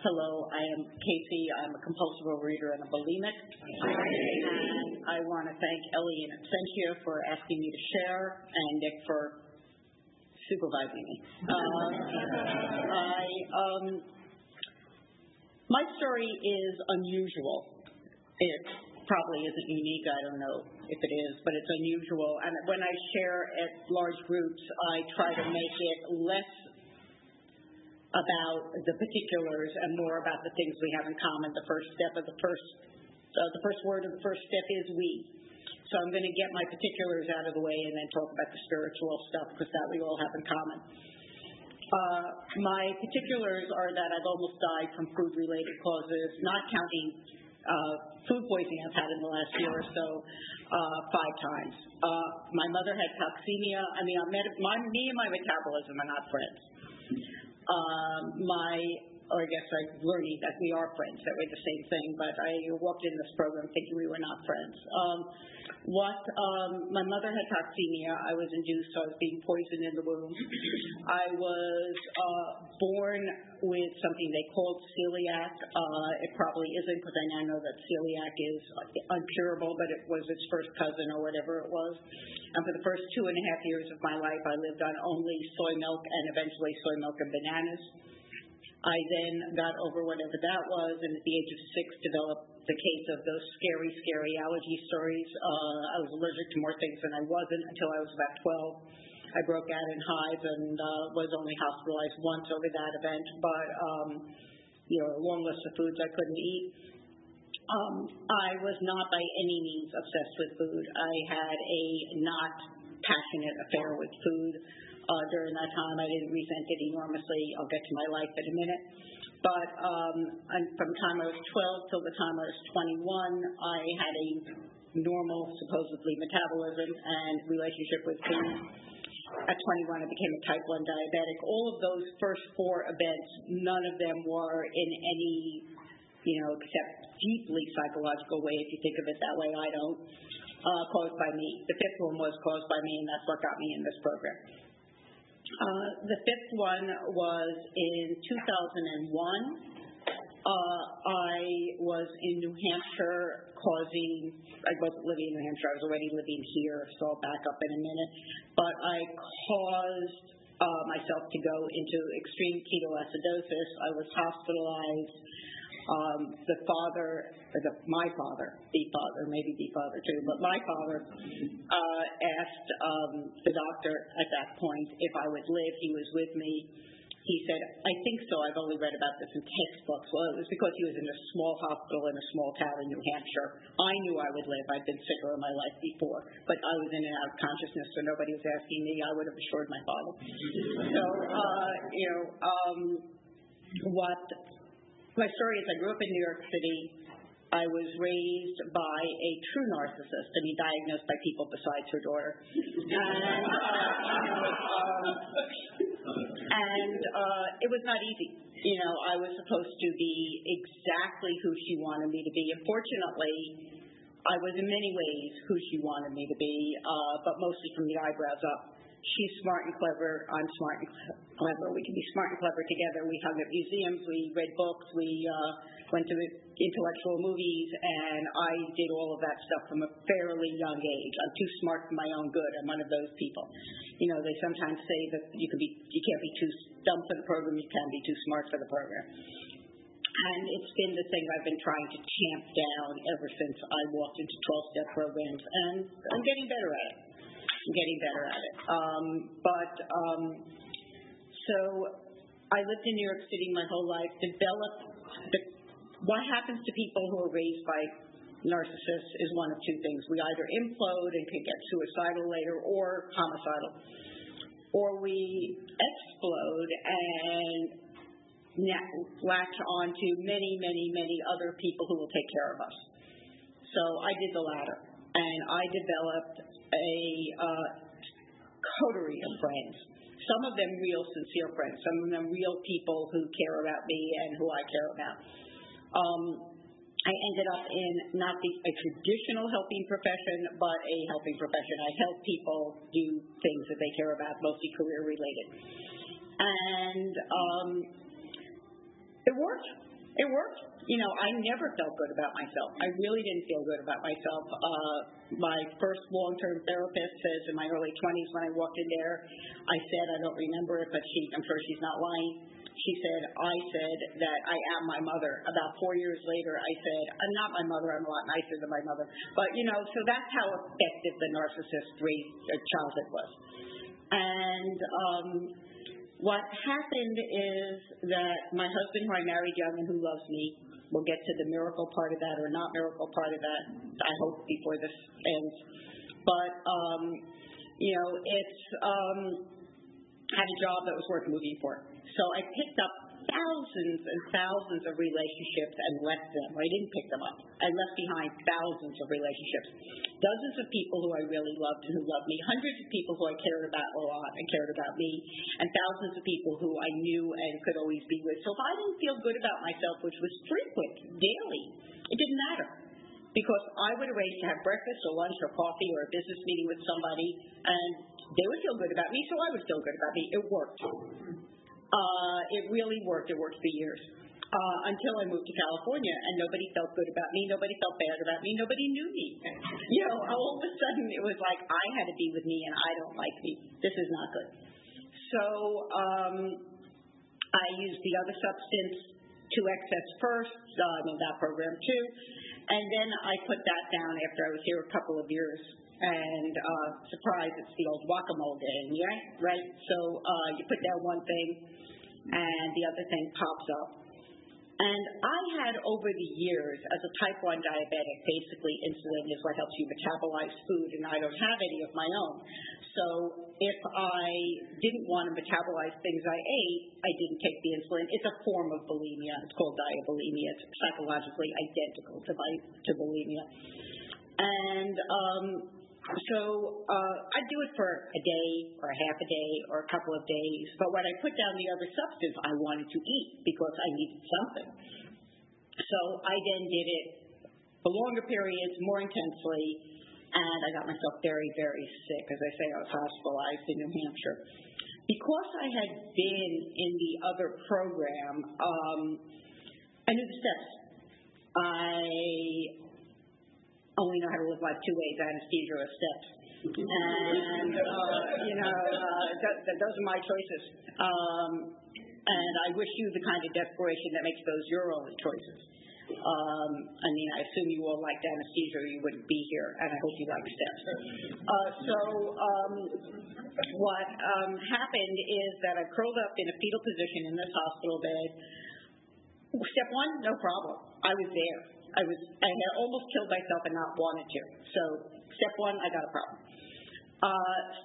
Hello, I am Casey. I'm a compulsive overeater and a bulimic. I want to thank Ellie and Accenture for asking me to share, and Nick for supervising me. My story is unusual. It probably isn't unique. I don't know if it is, but it's unusual. And when I share at large groups, I try to make it less about the particulars and more about the things we have in common. The first step of the first word of the first step is we. So I'm going to get my particulars out of the way and then talk about the spiritual stuff, because that we all have in common. My particulars are that I've almost died from food-related causes, not counting food poisoning I've had in the last year or so, 5 times. My mother had toxemia. I mean, me and my metabolism are not friends. Or I guess I'm learning that we are friends, that we're the same thing, but I walked in this program thinking we were not friends. My mother had toxemia. I was induced, so I was being poisoned in the womb. I was born with something they called celiac. It probably isn't, because I now know that celiac is uncurable, but it was its first cousin or whatever it was. And for the first 2.5 years of my life, I lived on only soy milk and eventually soy milk and bananas. I then got over whatever that was, and at the age of 6 developed the case of those scary, scary allergy stories. I was allergic to more things than I wasn't until I was about 12. I broke out in hives and was only hospitalized once over that event, but a long list of foods I couldn't eat. I was not by any means obsessed with food. I had a not passionate affair with food. During that time, I didn't resent it enormously. I'll get to my life in a minute. But from the time I was 12 till the time I was 21, I had a normal, supposedly, metabolism and relationship with food. At 21, I became a type 1 diabetic. All of those first 4 events, none of them were in any, except deeply psychological way, if you think of it that way. I don't. Caused by me. The 5th one was caused by me, and that's what got me in this program. The 5th one was in 2001. I was in New Hampshire I wasn't living in New Hampshire, I was already living here, so I'll back up in a minute. But I caused myself to go into extreme ketoacidosis. I was hospitalized. My father asked the doctor at that point if I would live. He was with me. He said, I think so. I've only read about this in textbooks. Well, it was because he was in a small hospital in a small town in New Hampshire. I knew I would live. I'd been sicker in my life before, but I was in and out of consciousness, so nobody was asking me. I would have assured my father. My story is I grew up in New York City. I was raised by a true narcissist, diagnosed by people besides her daughter. It was not easy. I was supposed to be exactly who she wanted me to be. Unfortunately, I was in many ways who she wanted me to be, but mostly from the eyebrows up. She's smart and clever. I'm smart and clever. We can be smart and clever together. We hung at museums. We read books. We went to intellectual movies, and I did all of that stuff from a fairly young age. I'm too smart for my own good. I'm one of those people. They sometimes say that you can't be too dumb for the program. You can be too smart for the program. And it's been the thing I've been trying to tamp down ever since I walked into 12-step programs, and I'm getting better at it. So I lived in New York City my whole life, what happens to people who are raised by narcissists is one of 2 things. We either implode and could get suicidal later or homicidal, or we explode and latch on to many, many, many other people who will take care of us. So I did the latter, and I developed a coterie of friends, some of them real sincere friends, some of them real people who care about me and who I care about. I ended up in not a traditional helping profession, but a helping profession. I help people do things that they care about, mostly career related. And it worked. It worked. You know, I never felt good about myself. I really didn't feel good about myself. My first long-term therapist says in my early 20s when I walked in there, I said, I don't remember it, but I'm sure she's not lying. She said, I said that I am my mother. About 4 years later, I said, I'm not my mother. I'm a lot nicer than my mother. But, you know, so that's how effective the narcissist raised childhood was. And what happened is that my husband, who I married young and who loves me, we'll get to the miracle part of that or not miracle part of that, I hope, before this ends. But, you know, it's I had a job that was worth moving for. So I picked up thousands and thousands of relationships and left them. I didn't pick them up. I left behind thousands of relationships, dozens of people who I really loved and who loved me, hundreds of people who I cared about a lot and cared about me, and thousands of people who I knew and could always be with. So if I didn't feel good about myself, which was frequent, daily, it didn't matter, because I would arrange to have breakfast or lunch or coffee or a business meeting with somebody, and they would feel good about me, so I would feel good about me. It worked. It really worked. It worked for years until I moved to California, and nobody felt good about me. Nobody felt bad about me. Nobody knew me. You know, all of a sudden it was like I had to be with me, and I don't like me. This is not good. So I used the other substance to excess first, in that program too, and then I put that down after I was here a couple of years. And surprise, it's the old whack-a-mole game, yeah, right? So you put down one thing, and the other thing pops up. And I had, over the years, as a type 1 diabetic, basically insulin is what helps you metabolize food, and I don't have any of my own. So if I didn't want to metabolize things I ate, I didn't take the insulin. It's a form of bulimia. It's called diabulimia. It's psychologically identical to bulimia. And So I'd do it for a day or a half a day or a couple of days. But when I put down the other substance, I wanted to eat because I needed something. So I then did it for longer periods, more intensely, and I got myself very, very sick. As I say, I was hospitalized in New Hampshire. Because I had been in the other program, I knew the steps. I only know how to live life two ways, anesthesia or steps. And, you know, those are my choices. And I wish you the kind of desperation that makes those your only choices. I mean, I assume you all liked anesthesia or you wouldn't be here, and I hope you like steps. What happened is that I curled up in a fetal position in this hospital bed. Step one, no problem. I was there. I had almost killed myself and not wanted to. So step one, I got a problem.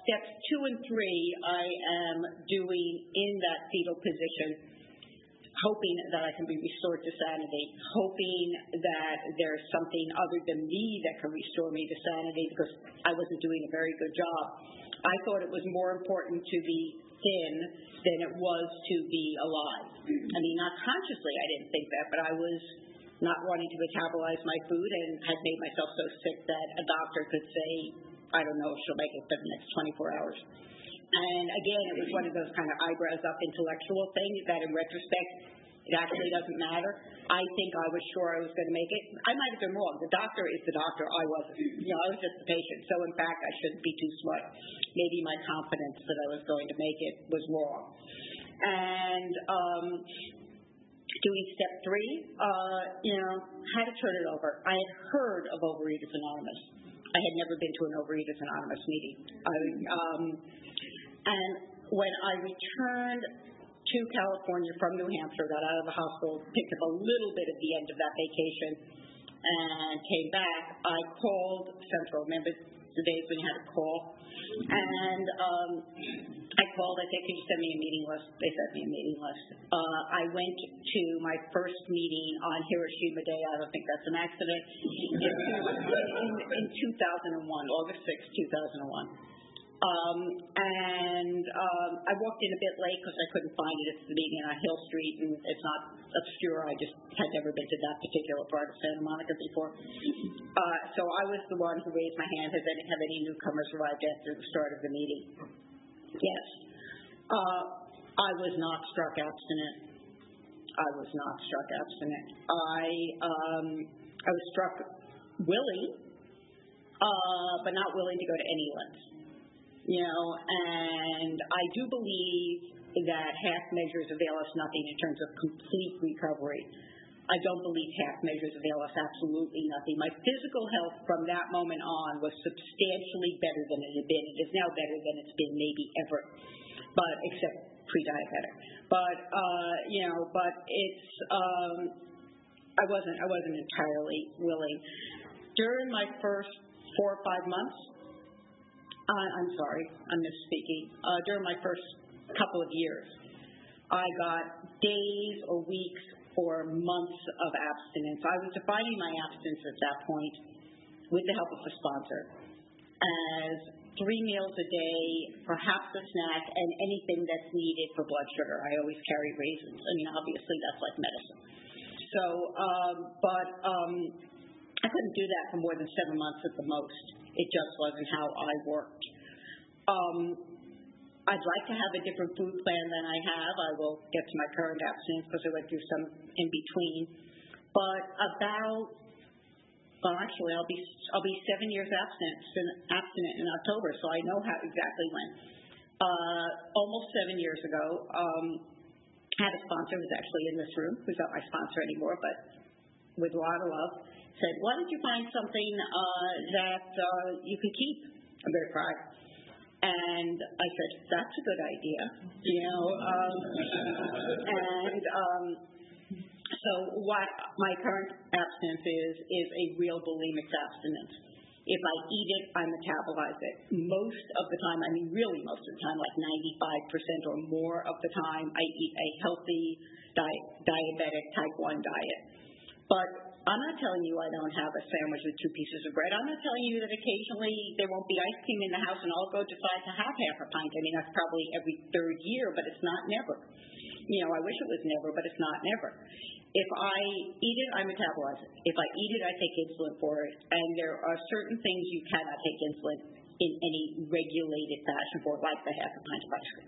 Steps two and three, I am doing in that fetal position, hoping that I can be restored to sanity, hoping that there's something other than me that can restore me to sanity because I wasn't doing a very good job. I thought it was more important to be thin than it was to be alive. I mean, not consciously I didn't think that, but I was not wanting to metabolize my food and had made myself so sick that a doctor could say, I don't know if she'll make it for the next 24 hours. And again, it was one of those kind of eyebrows up intellectual things that in retrospect, it actually doesn't matter. I think I was sure I was going to make it. I might have been wrong. The doctor is the doctor. I wasn't. You know, I was just the patient. So in fact, I shouldn't be too smart. Maybe my confidence that I was going to make it was wrong. And doing step three, you know, had to turn it over. I had heard of Overeaters Anonymous. I had never been to an Overeaters Anonymous meeting. And when I returned to California from New Hampshire, got out of the hospital, picked up a little bit at the end of that vacation, and came back, I called Central. Remember the days when you had to call? And I called. I said, could you send me a meeting list? They sent me a meeting list. I went to my first meeting on Hiroshima Day. I don't think that's an accident. In 2001, August 6, 2001. I walked in a bit late because I couldn't find it. It's the meeting on Hill Street, and it's not obscure. I just had never been to that particular part of Santa Monica before. So I was the one who raised my hand. Have any newcomers arrived after the start of the meeting? Yes. I was not struck abstinent. I was not struck abstinent. I was struck willing, but not willing to go to any length. You know, and I do believe that half measures avail us nothing in terms of complete recovery. I don't believe half measures avail us absolutely nothing. My physical health from that moment on was substantially better than it had been. It is now better than it's been maybe ever, but except pre-diabetic. But you know, but it's I wasn't entirely willing. During my first 4 or 5 months, I'm sorry, I'm misspeaking. During my first couple of years, I got days or weeks or months of abstinence. I was defining my abstinence at that point with the help of a sponsor as 3 meals a day, perhaps a snack, and anything that's needed for blood sugar. I always carry raisins. I mean, obviously, that's like medicine. So, I couldn't do that for more than 7 months at the most. It just wasn't how I worked. I'd like to have a different food plan than I have. I will get to my current abstinence because I went through some in between. But about, well, actually, I'll be 7 years abstinent in October, so I know how exactly when. Almost 7 years ago, had a sponsor who's actually in this room, who's not my sponsor anymore, but with a lot of love, said, "Why don't you find something that you can keep?" I'm going to cry. And I said, "That's a good idea," you know. So what my current abstinence is a real bulimic abstinence. If I eat it, I metabolize it. Most of the time, I mean really most of the time, like 95% or more of the time, I eat a healthy diabetic type 1 diet. But I'm not telling you I don't have a sandwich with 2 pieces of bread. I'm not telling you that occasionally there won't be ice cream in the house and I'll go decide to have half a pint. I mean, that's probably every third year, but it's not never. You know, I wish it was never, but it's not never. If I eat it, I metabolize it. If I eat it, I take insulin for it. And there are certain things you cannot take insulin in any regulated fashion for, like the half a pint of ice cream.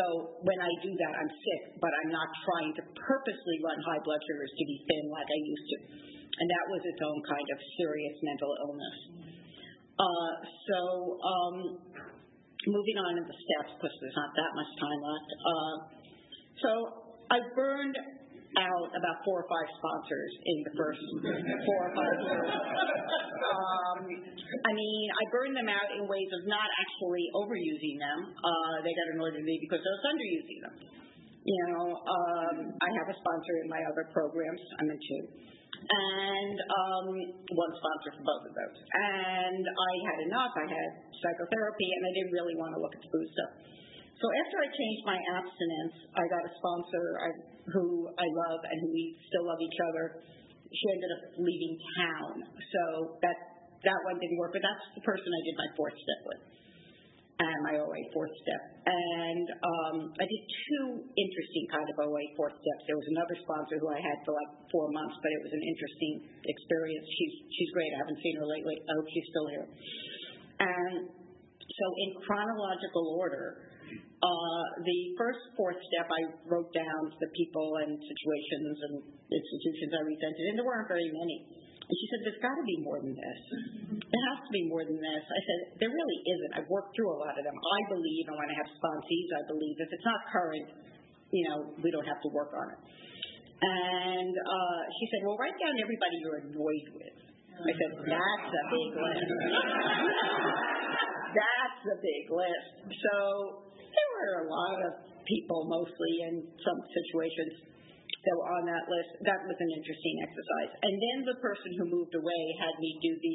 So when I do that, I'm sick, but I'm not trying to purposely run high blood sugars to be thin like I used to. And that was its own kind of serious mental illness. Moving on to the steps, because there's not that much time left. So I burned out about 4 or 5 sponsors in the first 4 or 5 years. I mean, I burned them out in ways of not actually overusing them. They got annoyed with me because I was underusing them. You know, I have a sponsor in my other programs. I'm in 2. And one sponsor for both of those. And I had enough. I had psychotherapy, and I didn't really want to look at the food stuff. So after I changed my abstinence, I got a sponsor who I love and who we still love each other. She ended up leaving town. So that one didn't work, but that's the person I did my 4th step with, and my OA 4th step. And I did 2 interesting kind of OA 4th steps. There was another sponsor who I had for like 4 months, but it was an interesting experience. She's great. I haven't seen her lately. I hope she's still here. And so in chronological order, the first 4th step, I wrote down the people and situations and institutions I resented, and there weren't very many. And she said, "There's got to be more than this. There has to be more than this." I said, "There really isn't. I've worked through a lot of them. I believe, and when I have sponsees, I believe if it's not current, you know, we don't have to work on it." And she said, "Well, write down everybody you're annoyed with." I said, "That's a big list." That's a big list. So there were a lot of people, mostly in some situations, that were on that list. That was an interesting exercise. And then the person who moved away had me do the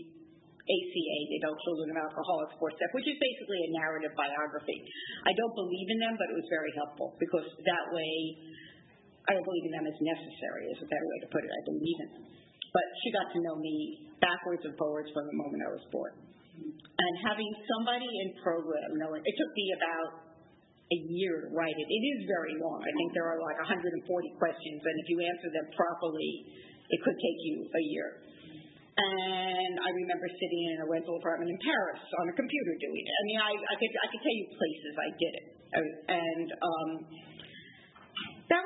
ACA, the Adult Children of Alcoholics 4th step, which is basically a narrative biography. I don't believe in them, but it was very helpful because that way, I don't believe in them as necessary is a better way to put it. I believe in them. But she got to know me backwards and forwards from the moment I was born. And having somebody in program, knowing, it took me about a year to write it. It is very long. I think there are like 140 questions, and if you answer them properly, it could take you a year. And I remember sitting in a rental apartment in Paris on a computer doing it. I mean, I could tell you places I did it. And That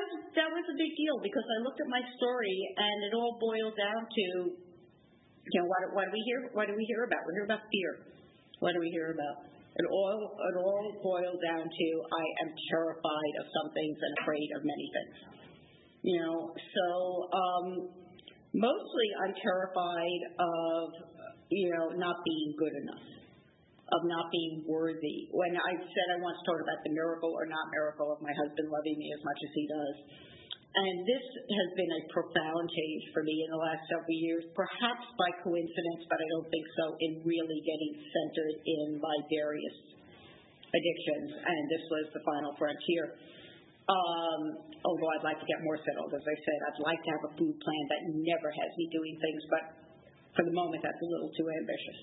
was a big deal because I looked at my story and it all boiled down to, you know, what do we hear about? We hear about fear. What do we hear about? It all boiled down to I am terrified of some things and afraid of many things. You know, so mostly I'm terrified of, you know, not being good enough, of not being worthy. When I said I once talked about the miracle or not miracle of my husband loving me as much as he does, and this has been a profound change for me in the last several years, perhaps by coincidence, but I don't think so, in really getting centered in my various addictions, and this was the final frontier. Although I'd like to get more settled, as I said, I'd like to have a food plan that never has me doing things, but for the moment that's a little too ambitious.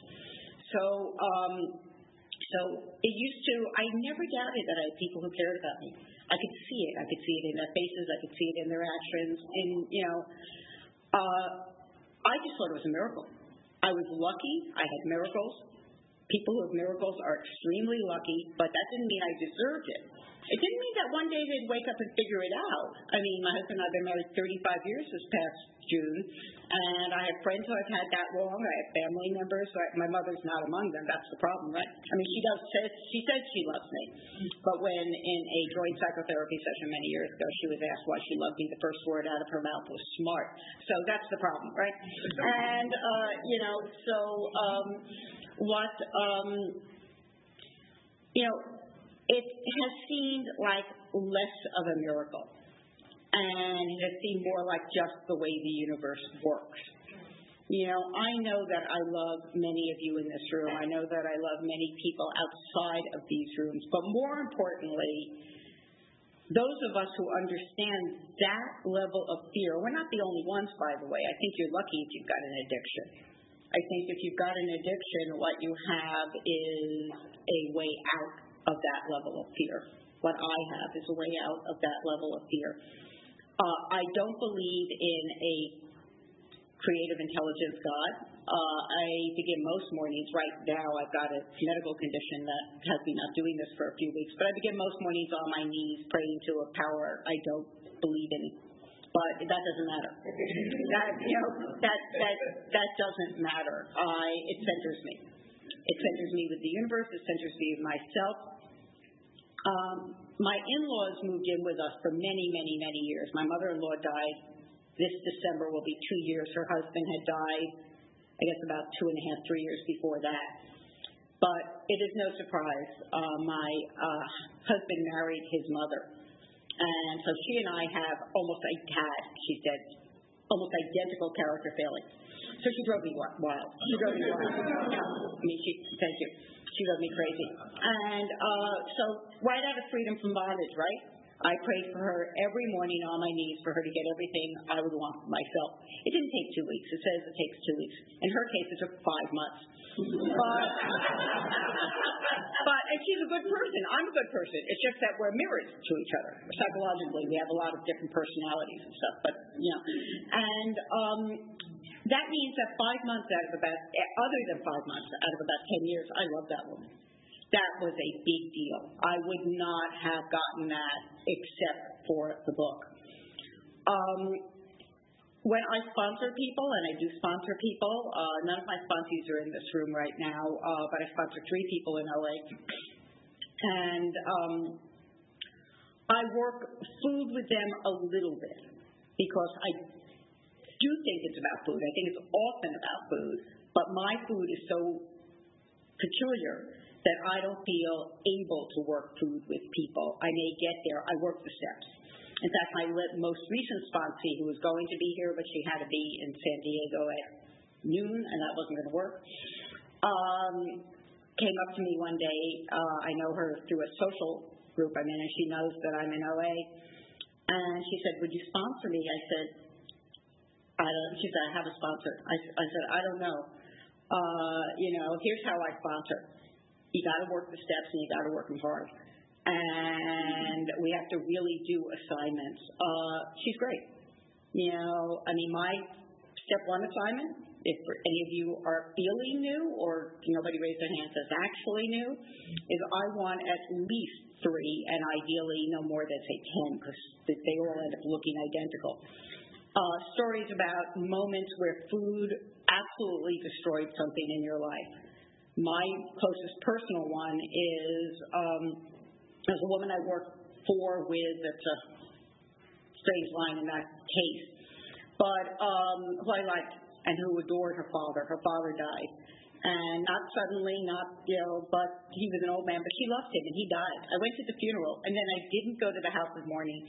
So it used to, I never doubted that I had people who cared about me. I could see it. I could see it in their faces. I could see it in their actions. And, you know, I just thought it was a miracle. I was lucky. I had miracles. People who have miracles are extremely lucky, but that didn't mean I deserved it. It didn't mean that one day they'd wake up and figure it out. I mean, my husband and I have been married 35 years this past June, and I have friends who have had that wrong. I have family members. My mother's not among them. That's the problem, right? I mean, she says she loves me, but when in a joint psychotherapy session many years ago, she was asked why she loved me, the first word out of her mouth was smart. So that's the problem, right? And, you know, so you know, it has seemed like less of a miracle, and it has seemed more like just the way the universe works. You know, I know that I love many of you in this room. I know that I love many people outside of these rooms. But more importantly, those of us who understand that level of fear, we're not the only ones, by the way. I think you're lucky if you've got an addiction. I think if you've got an addiction, what you have is a way out of that level of fear. What I have is a way out of that level of fear. I don't believe in a creative intelligence God. I begin most mornings, right now I've got a medical condition that has me not doing this for a few weeks, but I begin most mornings on my knees praying to a power I don't believe in. But that doesn't matter. That doesn't matter. It centers me. It centers me with the universe. It centers me with myself. My in-laws moved in with us for many, many, many years. My mother-in-law died. This December will be 2 years. Her husband had died, I guess, about 2.5, 3 years before that. But it is no surprise. My husband married his mother. And so she and I have almost identical character failings. So she drove me wild. Yeah. I mean, thank you. She drove me crazy. And so right out of freedom from bondage, right? I prayed for her every morning on my knees for her to get everything I would want for myself. It didn't take 2 weeks. It says it takes 2 weeks. In her case, it took 5 months. But and she's a good person. I'm a good person. It's just that we're mirrors to each other. Psychologically, we have a lot of different personalities and stuff. But, you know. And that means that 5 months out of about, other than 5 months out of about 10 years, I love that woman. That was a big deal. I would not have gotten that except for the book. When I sponsor people, and I do sponsor people, none of my sponsees are in this room right now, but I sponsor 3 people in LA. And I work food with them a little bit because I do think it's about food. I think it's often about food, but my food is so peculiar that I don't feel able to work food with people. I may get there. I work the steps. In fact, my most recent sponsee, who was going to be here, but she had to be in San Diego at noon, and that wasn't going to work, came up to me one day. I know her through a social group I'm in, and she knows that I'm in LA. And she said, "Would you sponsor me?" I said, she said, "I have a sponsor." I said, "I don't know. You know, here's how I sponsor. You got to work the steps and you got to work them hard. And we have to really do assignments." She's great. You know, I mean, my step 1 assignment if any of you are feeling new, or nobody raised their hand that's actually new, is I want at least 3, and ideally no more than, say, 10, because they all end up looking identical. Stories about moments where food absolutely destroyed something in your life. My closest personal one is there's a woman I work for with, that's a strange line in that case, but who I liked and who adored her father. Her father died, and not suddenly, not, but he was an old man, but she loved him, and he died. I went to the funeral, and then I didn't go to the house of mourning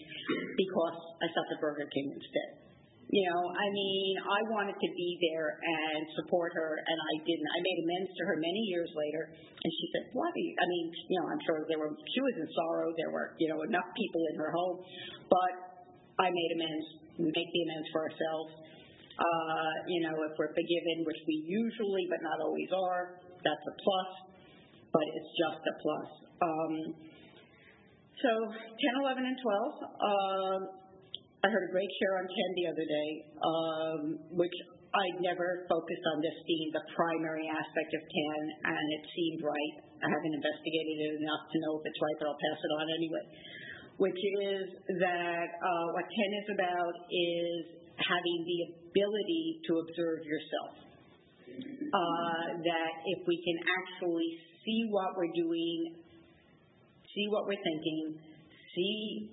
because I stopped at Burger King instead. I mean, I wanted to be there and support her, and I didn't. I made amends to her many years later, and she said, "What are you?" I mean, I'm sure she was in sorrow. There were, enough people in her home, but I made amends. We make the amends for ourselves. If we're forgiven, which we usually but not always are, that's a plus, but it's just a plus. So 10, 11, and 12, I heard a great share on Ken the other day, which I never focused on this being the primary aspect of Ken, and it seemed right. I haven't investigated it enough to know if it's right, but I'll pass it on anyway, which is that what Ken is about is having the ability to observe yourself. That if we can actually see what we're doing, see what we're thinking, see,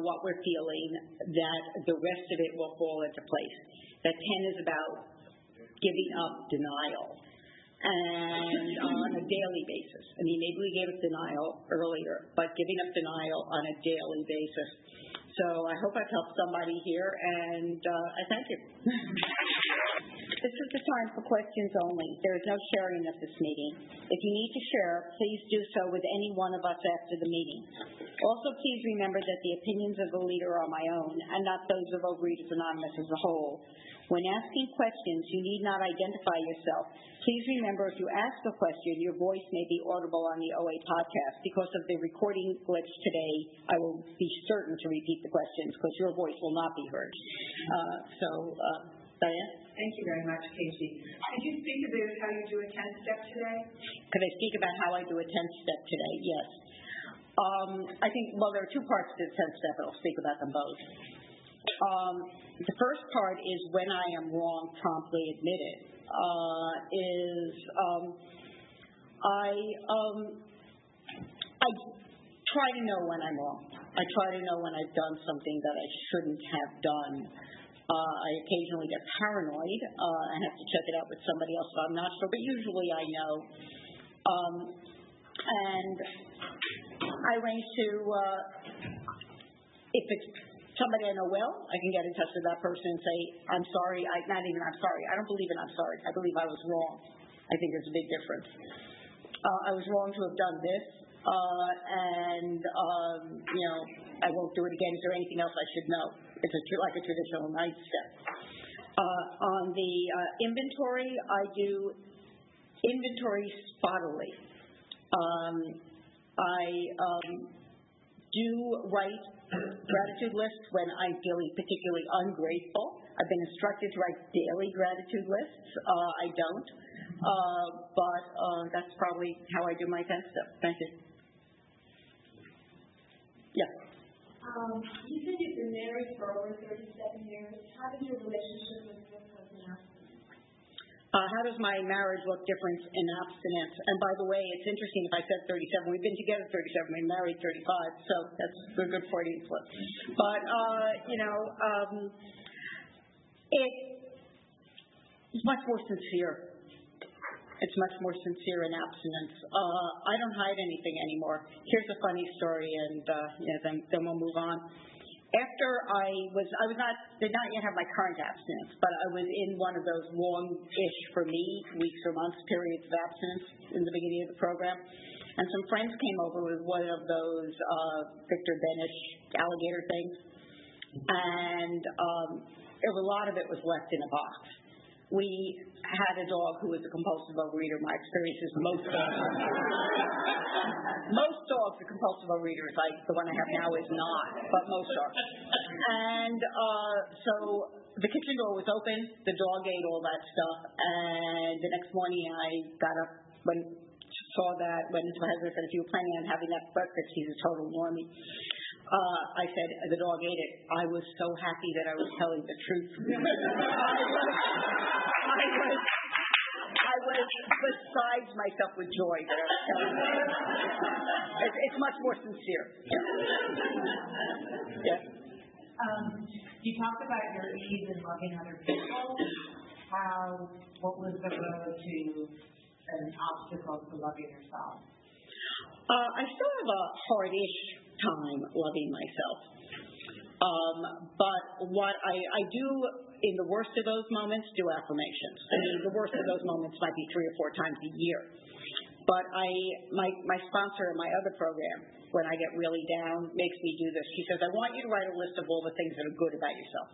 what we're feeling, that the rest of it will fall into place. That 10 is about giving up denial, and on a daily basis. I mean, maybe we gave up denial earlier, but giving up denial on a daily basis. So I hope I've helped somebody here, and I thank you. This is the time for questions only. There is no sharing of this meeting. If you need to share, please do so with any one of us after the meeting. Also, please remember that the opinions of the leader are my own and not those of Overeaters Anonymous as a whole. When asking questions, you need not identify yourself. Please remember, if you ask a question, your voice may be audible on the OA podcast. Because of the recording glitch today, I will be certain to repeat the questions because your voice will not be heard. Diane? Thank you very much, Casey. Could you speak about how you do a 10-step today? Could I speak about how I do a 10-step today? Yes. I think, there are two parts to the 10-step, and I'll speak about them both. The first part is when I am wrong, promptly admit it. I try to know when I'm wrong. I try to know when I've done something that I shouldn't have done. I occasionally get paranoid and have to check it out with somebody else if I'm not sure, but usually I know. And I arrange to, if it's somebody I know well, I can get in touch with that person and say, I'm sorry, I don't believe in I'm sorry. I believe I was wrong. I think there's a big difference. I was wrong to have done this, I won't do it again. Is there anything else I should know? It's like a traditional 9th step. On the inventory, I do inventory spottily. I do write gratitude lists when I'm feeling particularly ungrateful. I've been instructed to write daily gratitude lists. I don't. But that's probably how I do my 10th step. Thank you. Yeah. You said you've been married for over 37 years. How does your relationship look different in abstinence? How does my marriage look different in abstinence? And by the way, it's interesting if I said 37. We've been together 37. We're married 35, so that's a good 40 flip. But, it's much more sincere. It's much more sincere in abstinence. I don't hide anything anymore. Here's a funny story, and then we'll move on. After I did not yet have my current abstinence, but I was in one of those long-ish for me, weeks or months periods of abstinence in the beginning of the program. And some friends came over with one of those Victor Benish alligator things. And a lot of it was left in a box. We had a dog who was a compulsive overeater. My experience is most dogs. Most dogs are compulsive overeaters. Like the one I have now is not, but most dogs. And so the kitchen door was open, the dog ate all that stuff, and the next morning I got up, saw that, went into my husband and said, if you were planning on having that breakfast, he's a total normie. I said, the dog ate it. I was so happy that I was telling the truth. I was besides myself with joy. It's much more sincere. Yeah. Yeah. You talked about your ease in loving other people. What was the road to an obstacle to loving yourself? I still have a hard-ish time loving myself. But what I do in the worst of those moments, do affirmations. I mean, the worst of those moments might be 3 or 4 times a year. But my sponsor in my other program, when I get really down, makes me do this. She says, I want you to write a list of all the things that are good about yourself.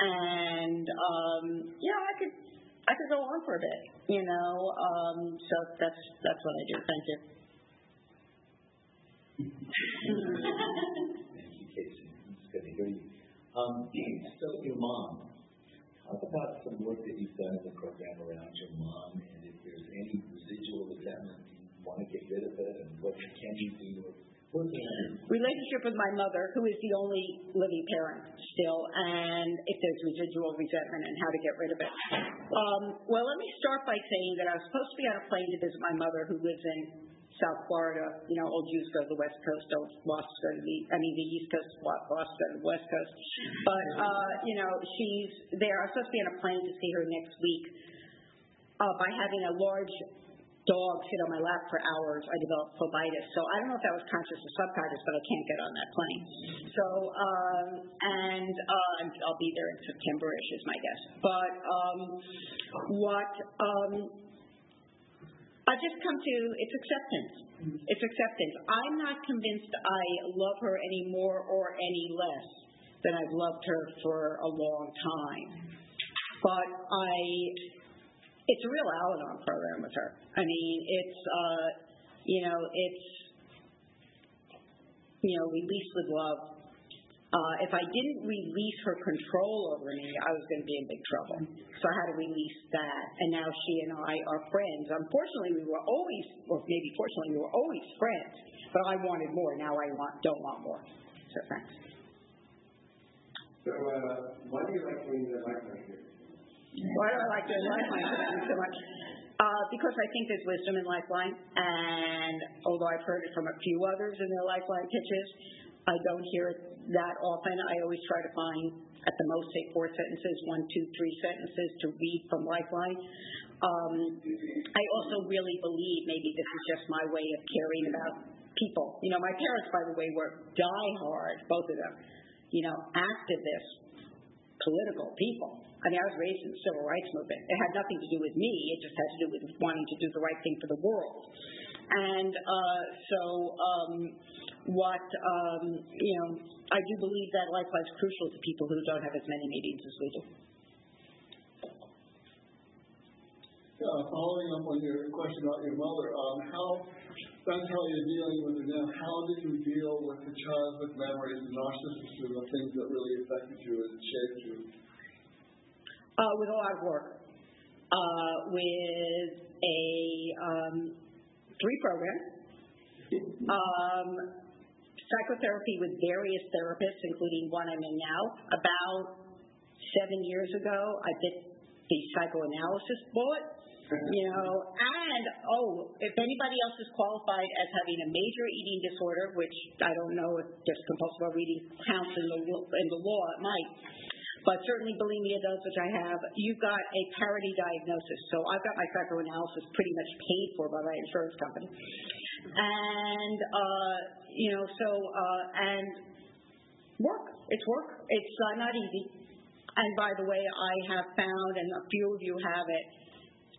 And, I could go on for a bit, so that's what I do. Thank you. Thank you, Casey. It's good to hear you. So your mom, talk about some work that you've done in the program around your mom, and if there's any residual resentment you want to get rid of it, and what can you do with it? Relationship with my mother, who is the only living parent still, and if there's residual resentment and how to get rid of it. Well, let me start by saying that I was supposed to be on a plane to visit my mother, who lives in South Florida. You know, old Jews go to the West Coast, old Wasps go to the East Coast, Wasps go to the West Coast. But, she's there. I was supposed to be on a plane to see her next week. By having a large dog sit on my lap for hours, I developed phlebitis. So I don't know if that was conscious or subconscious, but I can't get on that plane. So, I'll be there in September-ish is my guess. But I've just come to, it's acceptance. It's acceptance. I'm not convinced I love her any more or any less than I've loved her for a long time. But it's a real Al-Anon program with her. I mean, it's release with love. If I didn't release her control over me, I was going to be in big trouble. So I had to release that. And now she and I are friends. Unfortunately, we were always friends. But I wanted more. Now don't want more. So thanks. So why do you like doing the life here? Why do I like doing lifeline so much? Because I think there's wisdom in lifeline, and although I've heard it from a few others in their lifeline pitches, I don't hear it that often. I always try to find, at the most, say 4 sentences, 1, 2, 3 sentences to read from lifeline. I also really believe, maybe this is just my way of caring about people. You know, my parents, by the way, were diehard, both of them, activist, political people. I mean, I was raised in the civil rights movement. It had nothing to do with me. It just had to do with wanting to do the right thing for the world. And I do believe that lifeline is crucial to people who don't have as many meetings as we do. Following up on your question about your mother, that's how you're dealing with it now. How did you deal with the childhood memories and narcissism, the things that really affected you and shaped you? With a lot of work, with a 3 program, psychotherapy with various therapists, including one I'm in now. About 7 years ago, I did the psychoanalysis bullet, and if anybody else is qualified as having a major eating disorder, which I don't know if just compulsive overeating counts in the law, it might. But certainly bulimia does, which I have. You've got a parity diagnosis. So I've got my psychoanalysis pretty much paid for by my insurance company. And, and work. It's work. It's not easy. And by the way, I have found, and a few of you have it,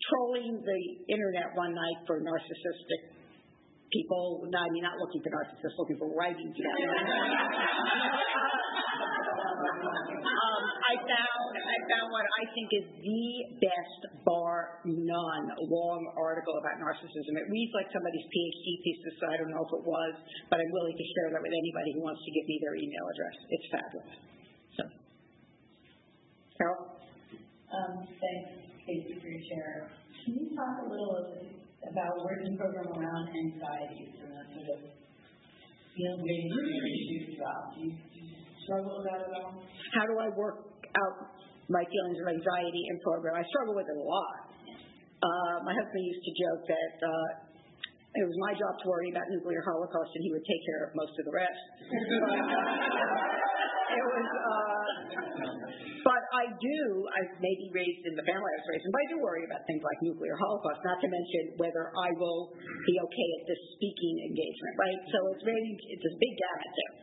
trolling the internet one night for narcissistic people. No, I mean, not looking for narcissists, looking for writing. I found what I think is the best, bar none, long article about narcissism. It reads like somebody's PhD thesis, so I don't know if it was, but I'm willing to share that with anybody who wants to give me their email address. It's fabulous. So. Carol? Thanks, Casey, for your share. Can you talk a little about working program around anxiety and that sort of feeling issues about? Do you struggle with that at all? How do I work out my feelings of anxiety in program? I struggle with it a lot. My husband used to joke that it was my job to worry about nuclear holocaust and he would take care of most of the rest. But I do, I may be raised in the family I was raised in, but I do worry about things like nuclear holocaust, not to mention whether I will be okay at this speaking engagement, right? So it's really, it's a big gamut there.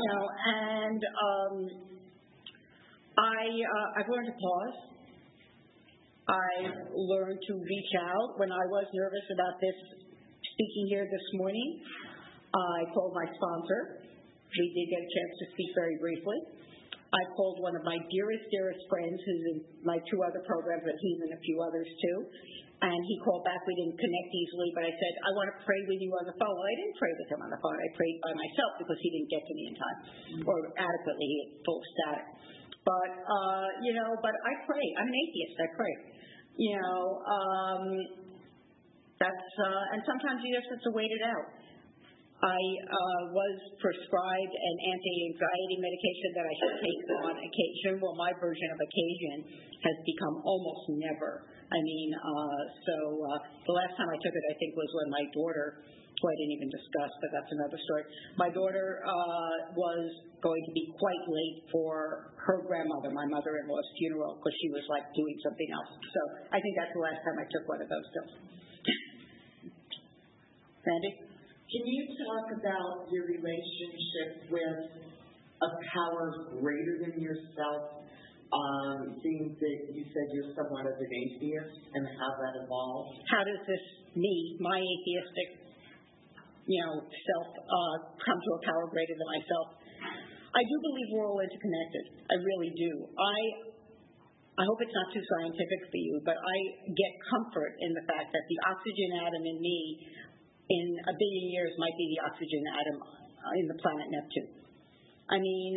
You know, and I've learned to pause. I've learned to reach out. When I was nervous about this speaking here this morning, I called my sponsor. We did get a chance to speak very briefly. I called one of my dearest friends who's in my two other programs, but he's in a few others too. And he called back. We didn't connect easily, but I said, I want to pray with you on the phone. Well, I didn't pray with him on the phone. I prayed by myself because he didn't get to me in time or adequately. He had full static. But, you know, but I pray. I'm an atheist. I pray. You know, that's, and sometimes you just have to wait it out. I was prescribed an anti-anxiety medication that I should take on occasion. Well, my version of occasion has become almost never. I mean, the last time I took it, I think, was when my daughter, who I didn't even discuss, but that's another story. My daughter was going to be quite late for her grandmother, my mother-in-law's funeral, because she was, like, doing something else. So I think that's the last time I took one of those pills. Sandy? Can you talk about your relationship with a power greater than yourself, seeing that you said you're somewhat of an atheist, and how that evolved? How does this me, my atheistic, you know, self come to a power greater than myself? I do believe we're all interconnected. I really do. I hope it's not too scientific for you, but I get comfort in the fact that the oxygen atom in me in a billion years might be the oxygen atom in the planet Neptune. I mean,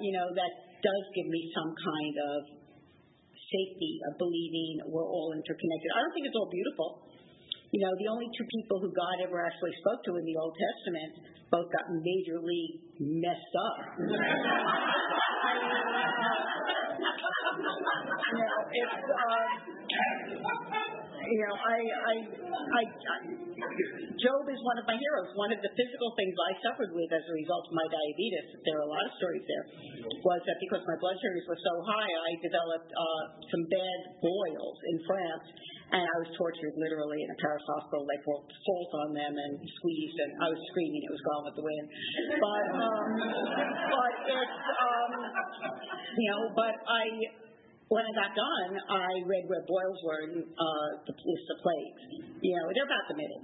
you know, that does give me some kind of safety of believing we're all interconnected. I don't think it's all beautiful. You know, the only two people who God ever actually spoke to in the Old Testament both got majorly messed up. Job is one of my heroes. One of the physical things I suffered with as a result of my diabetes, there are a lot of stories there, was that because my blood sugars were so high, I developed some bad boils in France, and I was tortured literally in a Paris hospital. They poured salt on them and squeezed, and I was screaming. It was Gone with the Wind. But, you know, but I... When I got done, I read where boils were in the plagues. You know, they're about the middle.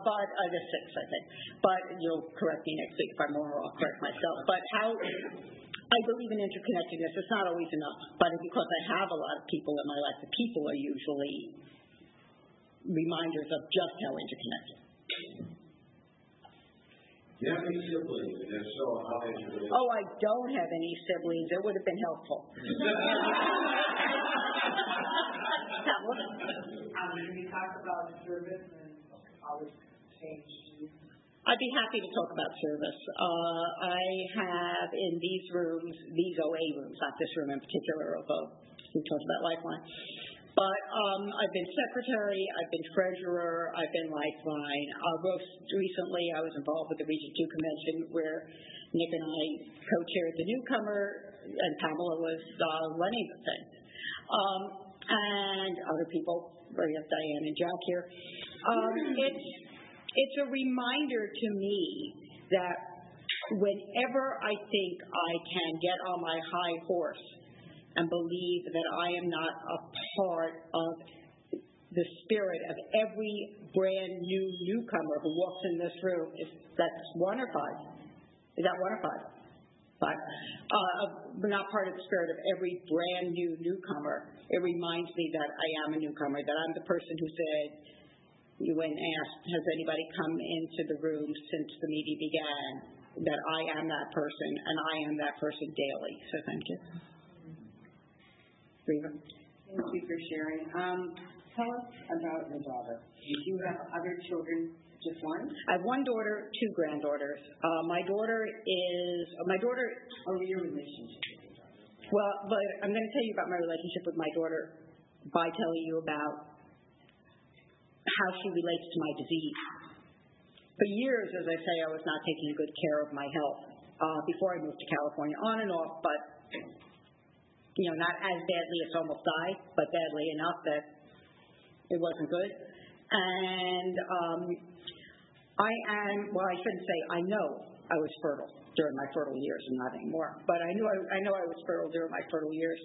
But the sixth, I think. But you'll correct me next week if I'm wrong, or I'll correct myself. But how I believe in interconnectedness. It's not always enough. But because I have a lot of people in my life, the people are usually reminders of just how interconnected. Do you have any siblings? And if so, how did you relate? Oh, I don't have any siblings. It would have been helpful. Can you talk about service and how it changed you? I'd be happy to talk about service. I have in these rooms, these OA rooms, not this room in particular, although we talked about Lifeline. But I've been secretary, I've been treasurer, I've been Lifeline. Most recently, I was involved with the Region 2 Convention where Nick and I co-chaired the newcomer, and Pamela was running the thing. And other people, we have Diane and Jack here. It's a reminder to me that whenever I think I can get on my high horse and believe that I am not a part of the spirit of every brand new newcomer who walks in this room. That's one or five. Is that one or five? Five. Not part of the spirit of every brand new newcomer. It reminds me that I am a newcomer, that I'm the person who said, when asked, has anybody come into the room since the meeting began, that I am that person, and I am that person daily. So thank you. Reva. Thank you for sharing. Tell us about your daughter. Do you have other children? Just one? I have one daughter, two granddaughters. My daughter. Or your relationship with your daughter? Well, but I'm going to tell you about my relationship with my daughter by telling you about how she relates to my disease. For years, as I say, I was not taking good care of my health before I moved to California, on and off, but you know, not as badly as almost died, but badly enough that it wasn't good. And I shouldn't say I know I was fertile during my fertile years, and not anymore, but I know I was fertile during my fertile years.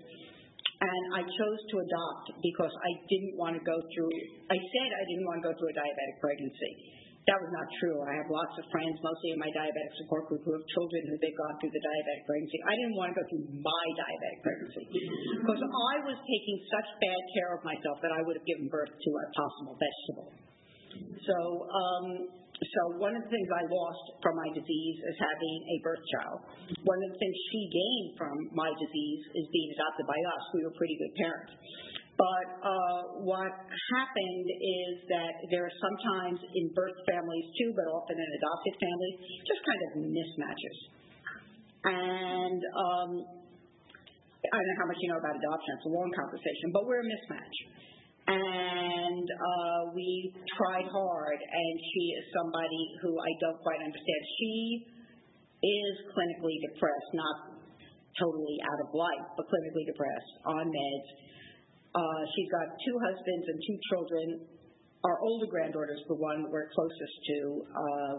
And I chose to adopt because I didn't want to go through, I said I didn't want to go through a diabetic pregnancy. That was not true. I have lots of friends, mostly in my diabetic support group, who have children who they've gone through the diabetic pregnancy. I didn't want to go through my diabetic pregnancy because I was taking such bad care of myself that I would have given birth to a possible vegetable. So one of the things I lost from my disease is having a birth child. One of the things she gained from my disease is being adopted by us. We were pretty good parents. But what happened is that there are sometimes in birth families too, but often in adopted families, just kind of mismatches. And I don't know how much you know about adoption. It's a long conversation, but we're a mismatch. And we tried hard, and she is somebody who I don't quite understand. She is clinically depressed, not totally out of life, but clinically depressed, on meds. She's got two husbands and two children. Our older granddaughter is the one we're closest to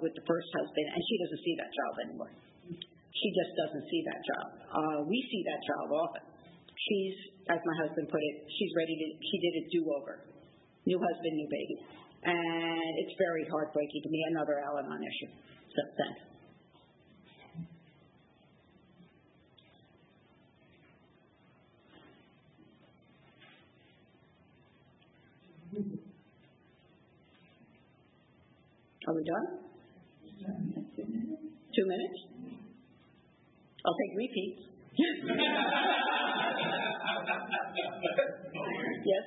with the first husband, and she doesn't see that child anymore. She just doesn't see that child. We see that child often. She's, as my husband put it, she's ready to, she did a do-over. New husband, new baby. And it's very heartbreaking to me, another Al-Anon issue. So, thanks. Are we done? 2 minutes? I'll take repeats. Yes?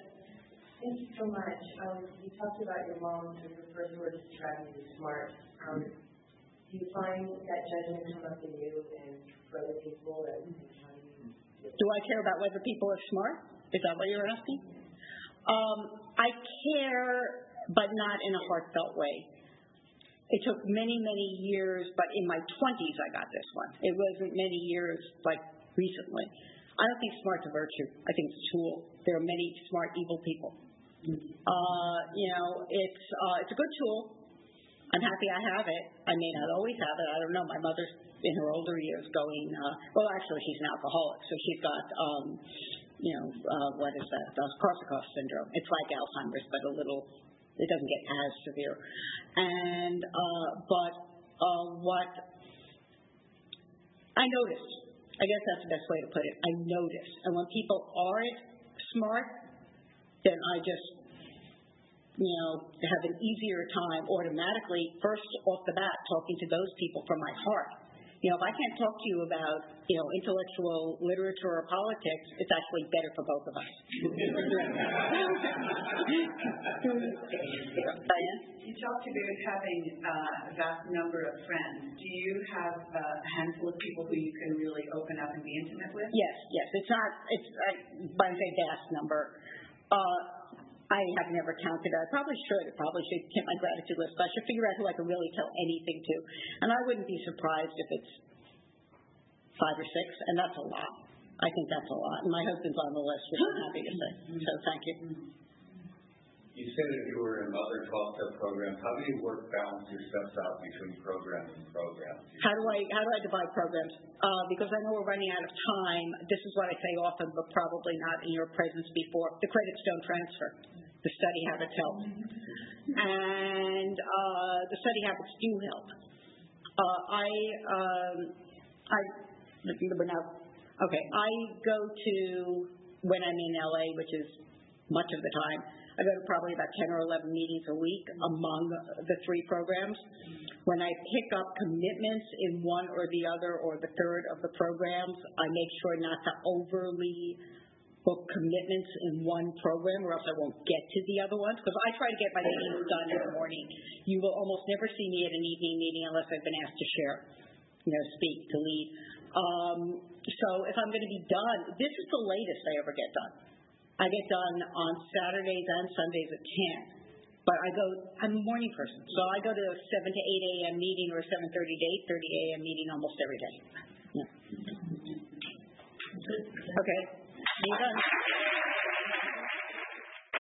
Thank you so much. You talked about your mom and your first word is trying to be smart. Do you find that judgment come up in you and for other people? Do I care about whether people are smart? Is that what you're asking? I care, but not in a heartfelt way. It took many, many years, but in my 20s I got this one. It wasn't many years, like recently. I don't think smart's a virtue. I think it's a tool. There are many smart, evil people. You know, it's a good tool. I'm happy I have it. I may not always have it. I don't know. My mother's in her older years going, well, actually, she's an alcoholic, so she's got, what is that? Korsakoff syndrome. It's like Alzheimer's, but a little, it doesn't get as severe. And, what I noticed, I guess that's the best way to put it. I notice. And when people aren't smart, then I just, have an easier time automatically, first off the bat, talking to those people from my heart. You know, if I can't talk to you about, intellectual literature or politics, it's actually better for both of us. Diane? You talked about having a vast number of friends. Do you have a handful of people who you can really open up and be intimate with? Yes. By the way, vast number. I have never counted. I probably should hit my gratitude list. But I should figure out who I can really tell anything to. And I wouldn't be surprised if it's 5 or 6, and that's a lot. I think that's a lot. And my husband's on the list, which I'm happy to say. So thank you. You said that you were in other 12-step programs. How do you work balance your steps out between programs and programs? How do I divide programs? Because I know we're running out of time. This is what I say often, but probably not in your presence before. The credits don't transfer. The study habits help. And the study habits do help. I go to, when I'm in LA, which is much of the time, I go to probably about 10 or 11 meetings a week among the three programs. When I pick up commitments in one or the other or the third of the programs, I make sure not to overly book commitments in one program, or else I won't get to the other ones, because I try to get my meetings done in the morning. You will almost never see me at an evening meeting unless I've been asked to share, speak, to lead. So if I'm going to be done, this is the latest I ever get done. I get done on Saturdays and Sundays at 10. But I'm a morning person, so I go to a 7 to 8 a.m. meeting or a 7:30 to 8:30 a.m. meeting almost every day. Yeah. Okay.